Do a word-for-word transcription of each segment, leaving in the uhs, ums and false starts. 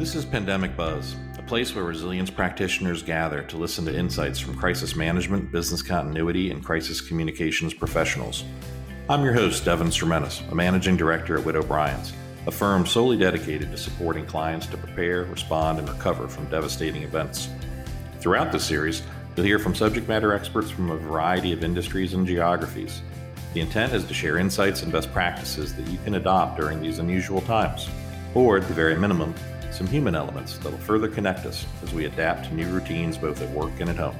This is Pandemic Buzz, a place where resilience practitioners gather to listen to insights from crisis management, business continuity, and crisis communications professionals. I'm your host, Devin Strumentis, a managing director at Witt O'Brien's, a firm solely dedicated to supporting clients to prepare, respond, and recover from devastating events. Throughout this series, you'll hear from subject matter experts from a variety of industries and geographies. The intent is to share insights and best practices that you can adopt during these unusual times, or at the very minimum, some human elements that will further connect us as we adapt to new routines both at work and at home.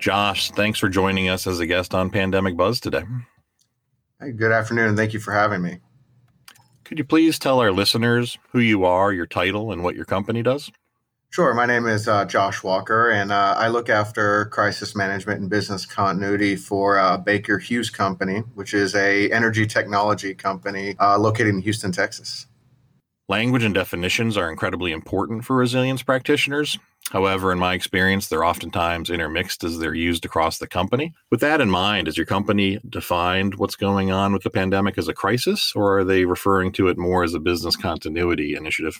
Josh, thanks for joining us as a guest on Pandemic Buzz today. Hey, good afternoon. Thank you for having me. Could you please tell our listeners who you are, your title, and what your company does? Sure. My name is uh, Josh Walker, and uh, I look after crisis management and business continuity for uh, Baker Hughes Company, which is a energy technology company uh, located in Houston, Texas. Language and definitions are incredibly important for resilience practitioners. However, in my experience, they're oftentimes intermixed as they're used across the company. With that in mind, has your company defined what's going on with the pandemic as a crisis, or are they referring to it more as a business continuity initiative?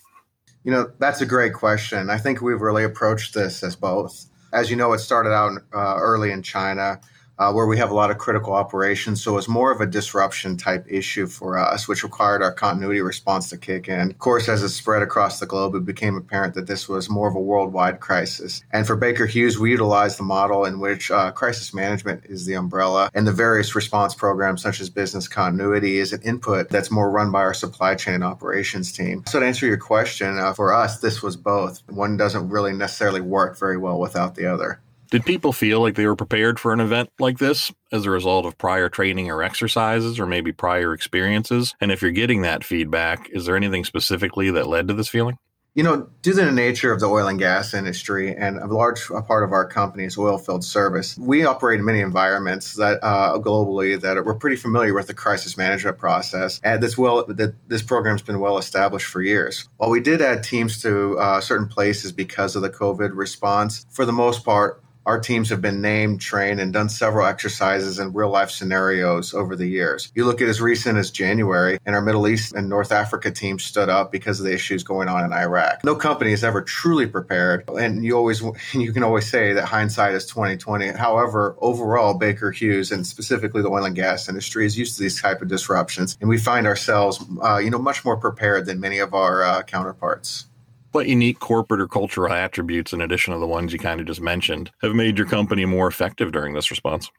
You know, that's a great question. I think we've really approached this as both. As you know, it started out uh, early in China, uh, where we have a lot of critical operations. So it was more of a disruption type issue for us, which required our continuity response to kick in. Of course, as it spread across the globe, it became apparent that this was more of a worldwide crisis. And for Baker Hughes, we utilize the model in which uh, crisis management is the umbrella, and the various response programs, such as business continuity, is an input that's more run by our supply chain operations team. So to answer your question, uh, for us, this was both. One doesn't really necessarily work very well without the other. Did people feel like they were prepared for an event like this as a result of prior training or exercises or maybe prior experiences? And if you're getting that feedback, is there anything specifically that led to this feeling? You know, due to the nature of the oil and gas industry, and a large part of our company is oil field service, we operate in many environments that uh, globally that we're pretty familiar with the crisis management process, and this well that this program's been well established for years. While we did add teams to uh, certain places because of the COVID response, for the most part, our teams have been named, trained, and done several exercises and real-life scenarios over the years. You look at as recent as January, and our Middle East and North Africa team stood up because of the issues going on in Iraq. No company is ever truly prepared, and you always you can always say that hindsight is twenty twenty. However, overall, Baker Hughes, and specifically the oil and gas industry, is used to these type of disruptions, and we find ourselves uh, you know, much more prepared than many of our uh, counterparts. What unique corporate or cultural attributes, in addition to the ones you kind of just mentioned, have made your company more effective during this response?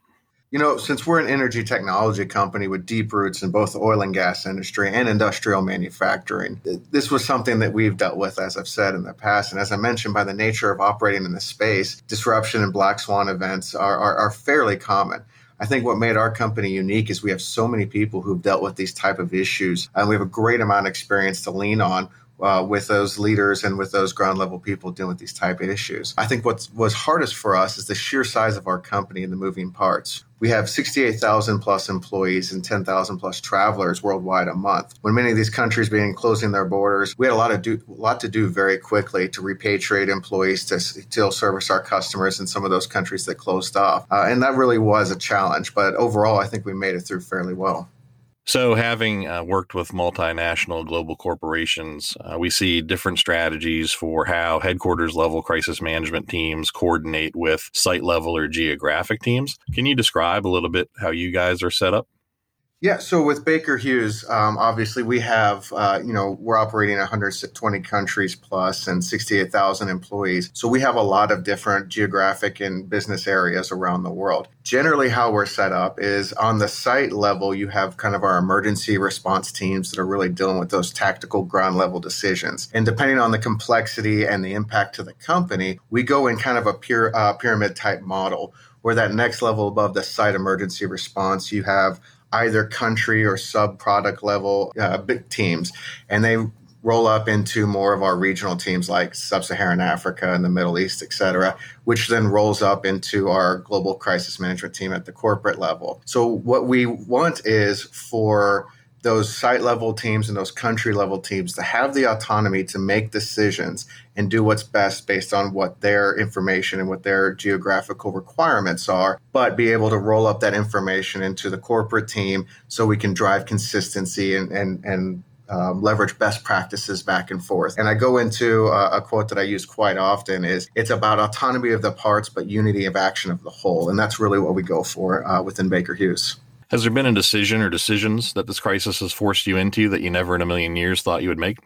You know, since we're an energy technology company with deep roots in both the oil and gas industry and industrial manufacturing, this was something that we've dealt with, as I've said, in the past. And as I mentioned, by the nature of operating in this space, disruption and black swan events are, are, are fairly common. I think what made our company unique is we have so many people who've dealt with these type of issues, and we have a great amount of experience to lean on Uh, with those leaders and with those ground level people dealing with these type of issues. I think what was hardest for us is the sheer size of our company and the moving parts. We have sixty-eight thousand plus employees and ten thousand plus travelers worldwide a month. When many of these countries began closing their borders, we had a lot of do, a lot to do very quickly to repatriate employees to still service our customers in some of those countries that closed off. Uh, and that really was a challenge. But overall, I think we made it through fairly well. So having uh, worked with multinational global corporations, uh, we see different strategies for how headquarters level crisis management teams coordinate with site level or geographic teams. Can you describe a little bit how you guys are set up? Yeah, so with Baker Hughes, um, obviously we have, uh, you know, we're operating in one hundred twenty countries plus and sixty-eight thousand employees. So we have a lot of different geographic and business areas around the world. Generally, how we're set up is on the site level, you have kind of our emergency response teams that are really dealing with those tactical ground level decisions. And depending on the complexity and the impact to the company, we go in kind of a pyra- uh, pyramid type model, where that next level above the site emergency response, you have either country or sub-product level uh, big teams, and they roll up into more of our regional teams like Sub-Saharan Africa and the Middle East, et cetera, which then rolls up into our global crisis management team at the corporate level. So what we want is for those site-level teams and those country-level teams to have the autonomy to make decisions and do what's best based on what their information and what their geographical requirements are, but be able to roll up that information into the corporate team so we can drive consistency and and and um, leverage best practices back and forth. And I go into a, a quote that I use quite often is, it's about autonomy of the parts, but unity of action of the whole. And that's really what we go for uh, within Baker Hughes. Has there been a decision or decisions that this crisis has forced you into that you never in a million years thought you would make?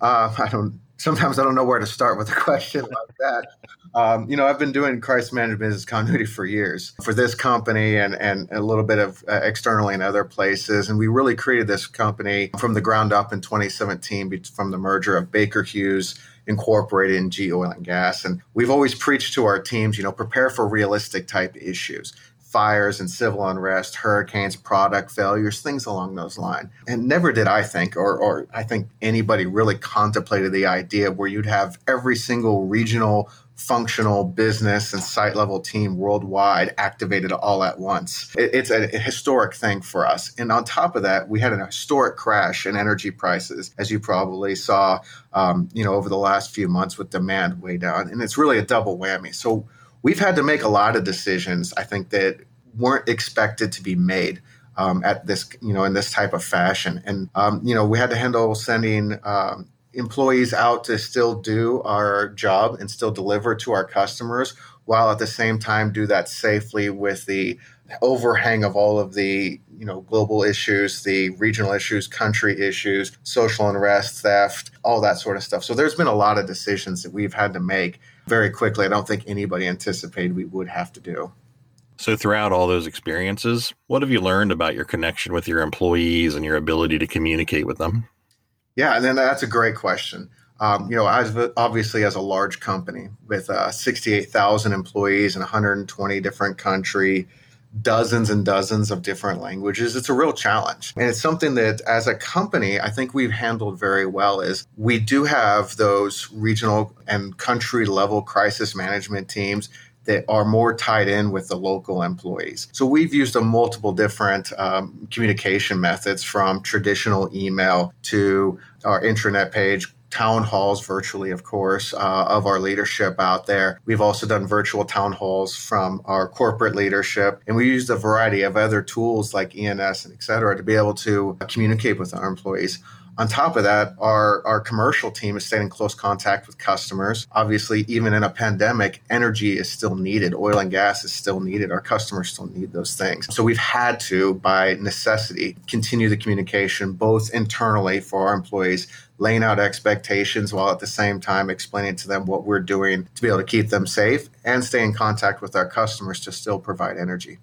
Uh, I don't Sometimes I don't know where to start with a question like that. Um, you know, I've been doing crisis management as continuity for years for this company and, and a little bit of uh, externally in other places. And we really created this company from the ground up in twenty seventeen from the merger of Baker Hughes Incorporated and G Oil and Gas. And we've always preached to our teams, you know, prepare for realistic type issues. Fires and civil unrest, hurricanes, product failures, things along those lines. And never did I think, or, or I think anybody really contemplated the idea where you'd have every single regional, functional business and site level team worldwide activated all at once. It, it's a historic thing for us. And on top of that, we had an historic crash in energy prices, as you probably saw, um, you know, over the last few months with demand way down. And it's really a double whammy. So we've had to make a lot of decisions, I think, that weren't expected to be made um, at this, you know, in this type of fashion. And, um, you know, we had to handle sending um, employees out to still do our job and still deliver to our customers, while at the same time do that safely with the overhang of all of the, you know, global issues, the regional issues, country issues, social unrest, theft, all that sort of stuff. So there's been a lot of decisions that we've had to make very quickly. I don't think anybody anticipated we would have to do. So throughout all those experiences, what have you learned about your connection with your employees and your ability to communicate with them? Yeah, and then that's a great question. Um, you know, as, obviously, as a large company with uh, sixty-eight thousand employees in one hundred twenty different countries, dozens and dozens of different languages, it's a real challenge. And it's something that as a company, I think we've handled very well is we do have those regional and country level crisis management teams that are more tied in with the local employees. So we've used a multiple different um, communication methods, from traditional email to our intranet page, town halls virtually, of course, uh, of our leadership out there. We've also done virtual town halls from our corporate leadership. And we used a variety of other tools like E N S and et cetera to be able to communicate with our employees. On top of that, our, our commercial team is staying in close contact with customers. Obviously, even in a pandemic, energy is still needed. Oil and gas is still needed. Our customers still need those things. So we've had to, by necessity, continue the communication both internally for our employees, laying out expectations while at the same time explaining to them what we're doing to be able to keep them safe and stay in contact with our customers to still provide energy.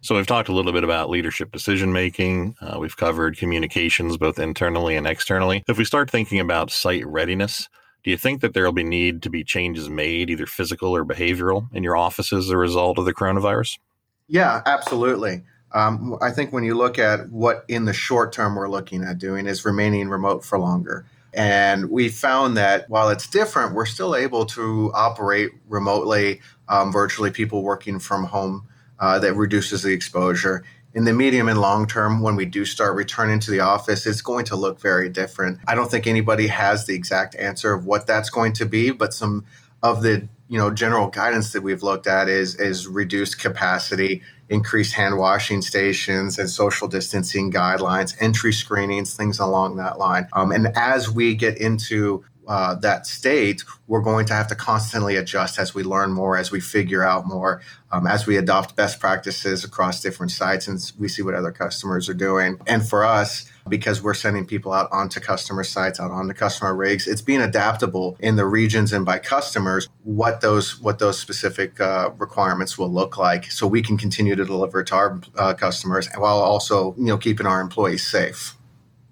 So we've talked a little bit about leadership decision-making. Uh, we've covered communications both internally and externally. If we start thinking about site readiness, do you think that there will be need to be changes made, either physical or behavioral, in your offices as a result of the coronavirus? Yeah, absolutely. Um, I think when you look at what in the short term we're looking at doing is remaining remote for longer. And we found that while it's different, we're still able to operate remotely, um, virtually, people working from home. Uh, that reduces the exposure. In the medium and long term, when we do start returning to the office, it's going to look very different. I don't think anybody has the exact answer of what that's going to be, but some of the, you know, general guidance that we've looked at is is reduced capacity, increased hand washing stations and social distancing guidelines, entry screenings, things along that line. Um, and as we get into Uh, that state, we're going to have to constantly adjust as we learn more, as we figure out more, um, as we adopt best practices across different sites and we see what other customers are doing. And for us, because we're sending people out onto customer sites, out onto customer rigs, it's being adaptable in the regions and by customers what those what those specific uh, requirements will look like, so we can continue to deliver to our uh, customers while also, you know, keeping our employees safe.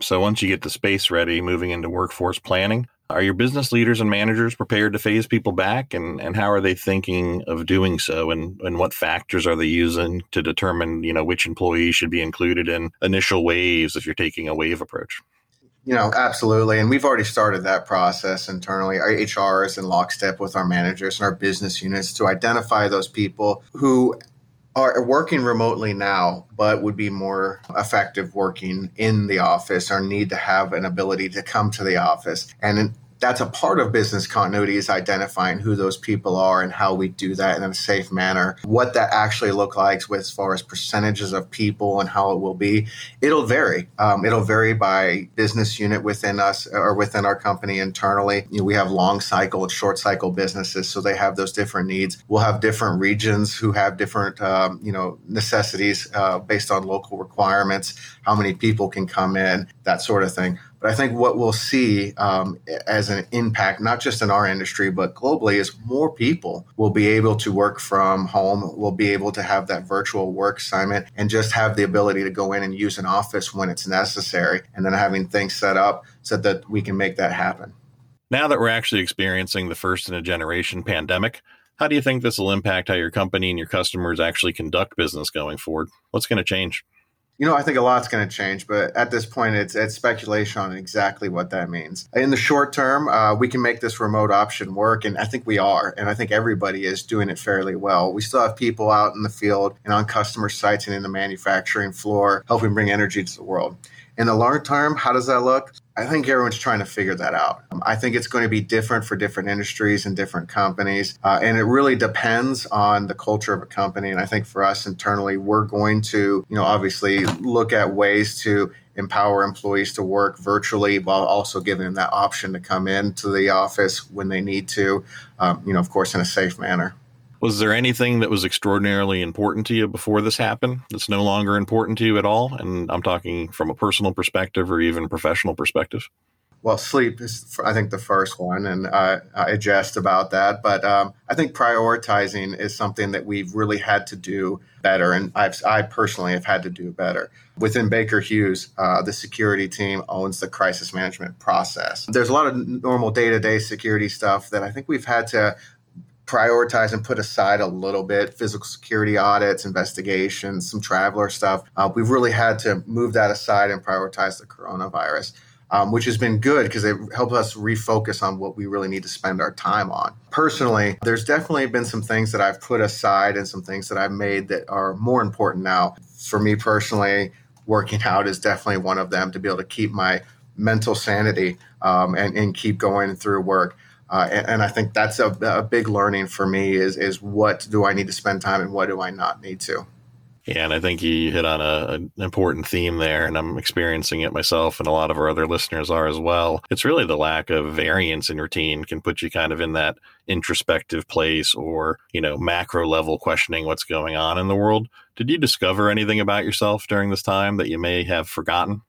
So once you get the space ready, moving into workforce planning, are your business leaders and managers prepared to phase people back, and, and how are they thinking of doing so, and, and what factors are they using to determine, you know, which employees should be included in initial waves if you're taking a wave approach? You know, absolutely. And we've already started that process internally. Our H R is in lockstep with our managers and our business units to identify those people who are working remotely now, but would be more effective working in the office or need to have an ability to come to the office. And that's a part of business continuity, is identifying who those people are and how we do that in a safe manner. What that actually looks like with as far as percentages of people and how it will be, it'll vary. Um, it'll vary by business unit within us or within our company internally. You know, we have long cycle and short cycle businesses, so they have those different needs. We'll have different regions who have different um, you know, necessities uh, based on local requirements, how many people can come in, that sort of thing. But I think what we'll see um, as an impact, not just in our industry, but globally, is more people will be able to work from home, will be able to have that virtual work assignment, and just have the ability to go in and use an office when it's necessary, and then having things set up so that we can make that happen. Now that we're actually experiencing the first in a generation pandemic, how do you think this will impact how your company and your customers actually conduct business going forward? What's going to change? You know, I think a lot's going to change, but at this point, it's, it's speculation on exactly what that means. In the short term, uh, we can make this remote option work, and I think we are, and I think everybody is doing it fairly well. We still have people out in the field and on customer sites and in the manufacturing floor helping bring energy to the world. In the long term, how does that look? I think everyone's trying to figure that out. Um, I think it's going to be different for different industries and different companies. Uh, and it really depends on the culture of a company. And I think for us internally, we're going to, you know, obviously look at ways to empower employees to work virtually while also giving them that option to come into the office when they need to, um, you know, of course, in a safe manner. Was there anything that was extraordinarily important to you before this happened that's no longer important to you at all? And I'm talking from a personal perspective or even professional perspective. Well, sleep is, I think, the first one, and uh, I jest about that. But um, I think prioritizing is something that we've really had to do better, and I've, I personally have had to do better. Within Baker Hughes, uh, the security team owns the crisis management process. There's a lot of normal day-to-day security stuff that I think we've had to prioritize and put aside a little bit. Physical security audits, investigations, some traveler stuff. Uh, we've really had to move that aside and prioritize the coronavirus, um, which has been good because it helped us refocus on what we really need to spend our time on. Personally, there's definitely been some things that I've put aside and some things that I've made that are more important now. For me personally, working out is definitely one of them, to be able to keep my mental sanity um, and, and keep going through work. Uh, and, and I think that's a, a big learning for me is, is what do I need to spend time and what do I not need to? Yeah, and I think you hit on a, an important theme there, and I'm experiencing it myself, and a lot of our other listeners are as well. It's really the lack of variance in routine can put you kind of in that introspective place or, you know, macro level questioning what's going on in the world. Did you discover anything about yourself during this time that you may have forgotten?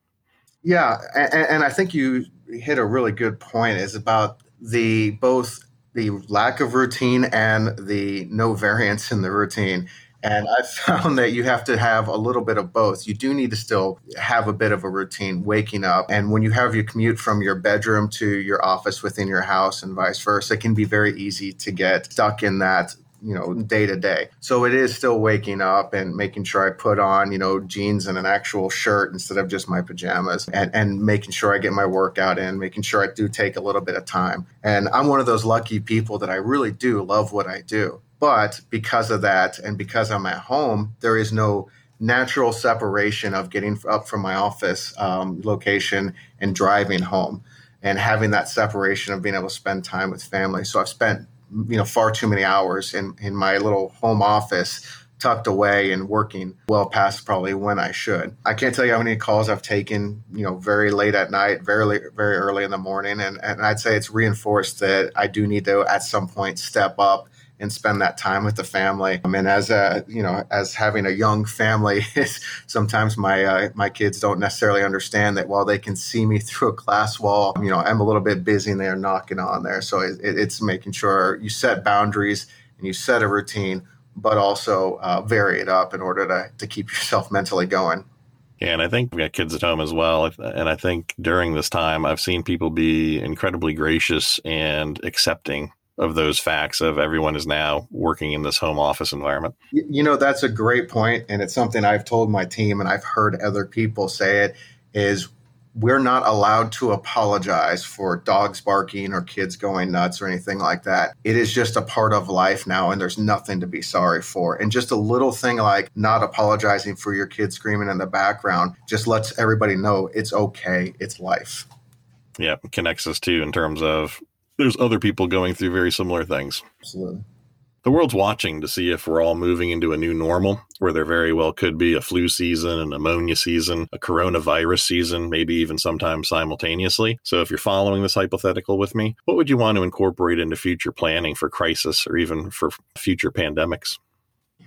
Yeah, and, and I think you hit a really good point is about the both the lack of routine and the no variance in the routine. And I've found that you have to have a little bit of both. You do need to still have a bit of a routine waking up. And when you have your commute from your bedroom to your office within your house and vice versa, it can be very easy to get stuck in that, you know, day to day. So it is still waking up and making sure I put on, you know, jeans and an actual shirt instead of just my pajamas, and, and making sure I get my workout in, making sure I do take a little bit of time. And I'm one of those lucky people that I really do love what I do. But because of that, and because I'm at home, there is no natural separation of getting up from my office um, location and driving home and having that separation of being able to spend time with family. So I've spent you know, far too many hours in, in my little home office tucked away and working well past probably when I should. I can't tell you how many calls I've taken, you know, very late at night, very late, very early in the morning. And, and I'd say it's reinforced that I do need to at some point step up and spend that time with the family. I mean, as a, you know, as having a young family, sometimes my uh, my kids don't necessarily understand that while they can see me through a glass wall, you know, I'm a little bit busy and they're knocking on there. So it, it's making sure you set boundaries and you set a routine, but also uh, vary it up in order to to keep yourself mentally going. Yeah, and I think we got kids at home as well. And I think during this time, I've seen people be incredibly gracious and accepting of those facts of everyone is now working in this home office environment. You know, that's a great point, and it's something I've told my team, and I've heard other people say it, is we're not allowed to apologize for dogs barking or kids going nuts or anything like that. It is just a part of life now, and there's nothing to be sorry for. And just a little thing like not apologizing for your kids screaming in the background just lets everybody know it's okay, it's life. yeah, connects us to in terms of there's other people going through very similar things. Absolutely. The world's watching to see if we're all moving into a new normal, where there very well could be a flu season, an pneumonia season, a coronavirus season, maybe even sometimes simultaneously. So if you're following this hypothetical with me, what would you want to incorporate into future planning for crisis or even for future pandemics?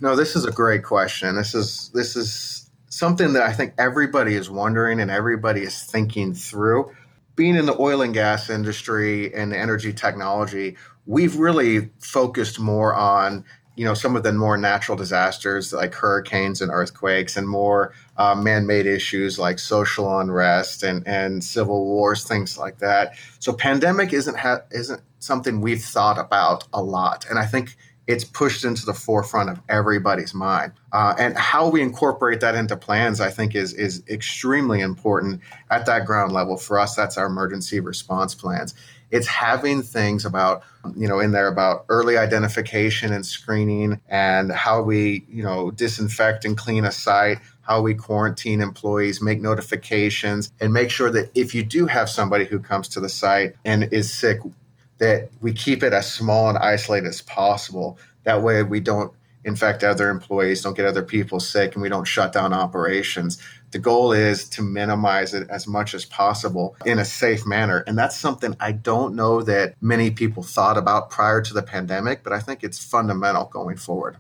No, this is a great question. This is this is something that I think everybody is wondering and everybody is thinking through. Being in the oil and gas industry and energy technology, we've really focused more on, you know, some of the more natural disasters like hurricanes and earthquakes, and more uh, man-made issues like social unrest and, and civil wars, things like that. So pandemic isn't ha- isn't something we've thought about a lot, and I think it's pushed into the forefront of everybody's mind. Uh, and how we incorporate that into plans, I think, is is extremely important at that ground level. For us, that's our emergency response plans. It's having things about, you know, in there about early identification and screening, and how we, you know, disinfect and clean a site, how we quarantine employees, make notifications, and make sure that if you do have somebody who comes to the site and is sick, that we keep it as small and isolated as possible. That way we don't infect other employees, don't get other people sick, and we don't shut down operations. The goal is to minimize it as much as possible in a safe manner. And that's something I don't know that many people thought about prior to the pandemic, but I think it's fundamental going forward.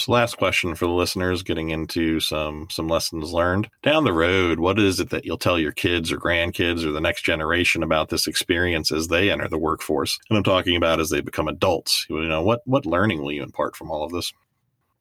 So last question for the listeners, getting into some some lessons learned. Down the road, what is it that you'll tell your kids or grandkids or the next generation about this experience as they enter the workforce? And I'm talking about as they become adults. You know, what what learning will you impart from all of this?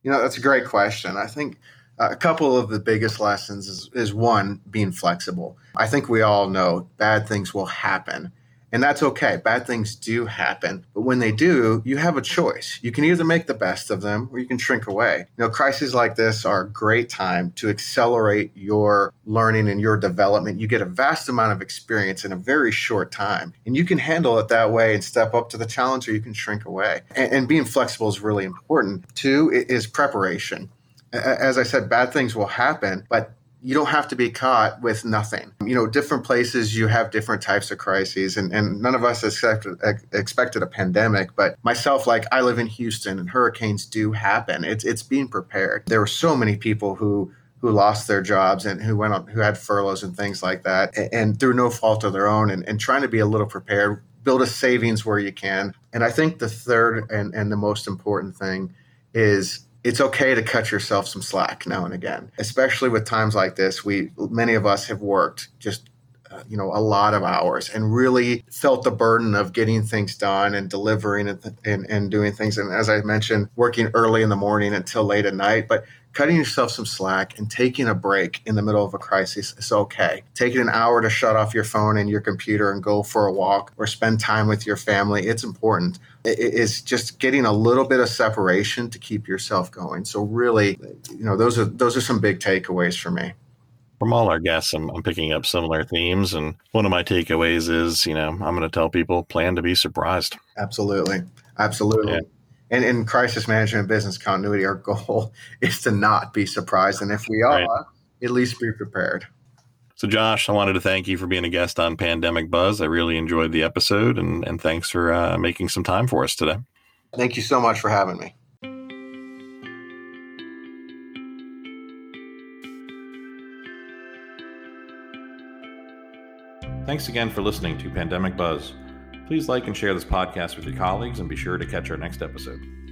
You know, that's a great question. I think a couple of the biggest lessons is, is one, being flexible. I think we all know bad things will happen. And that's okay. Bad things do happen. But when they do, you have a choice. You can either make the best of them or you can shrink away. You know, crises like this are a great time to accelerate your learning and your development. You get a vast amount of experience in a very short time. And you can handle it that way and step up to the challenge, or you can shrink away. And, and being flexible is really important. Two is preparation. As I said, bad things will happen, but you don't have to be caught with nothing. You know, different places, you have different types of crises, and, and none of us expected, expected a pandemic, but myself, like I live in Houston and hurricanes do happen. It's it's being prepared. There were so many people who who lost their jobs and who went on, who had furloughs and things like that, and, and through no fault of their own, and, and trying to be a little prepared, build a savings where you can. And I think the third and, and the most important thing is it's okay to cut yourself some slack now and again, especially with times like this. We, many of us have worked just, uh, you know, a lot of hours and really felt the burden of getting things done and delivering and, th- and, and doing things. And as I mentioned, working early in the morning until late at night, but cutting yourself some slack and taking a break in the middle of a crisis is okay. Taking an hour to shut off your phone and your computer and go for a walk or spend time with your family, it's important. It's just getting a little bit of separation to keep yourself going. So really, you know, those are those are some big takeaways for me. From all our guests, I'm, I'm picking up similar themes. And one of my takeaways is, you know, I'm going to tell people, plan to be surprised. Absolutely. Absolutely. Yeah. And in crisis management and business continuity, our goal is to not be surprised. And if we are, right, at least be prepared. So, Josh, I wanted to thank you for being a guest on Pandemic Buzz. I really enjoyed the episode, and, and thanks for uh, making some time for us today. Thank you so much for having me. Thanks again for listening to Pandemic Buzz. Please like and share this podcast with your colleagues, and be sure to catch our next episode.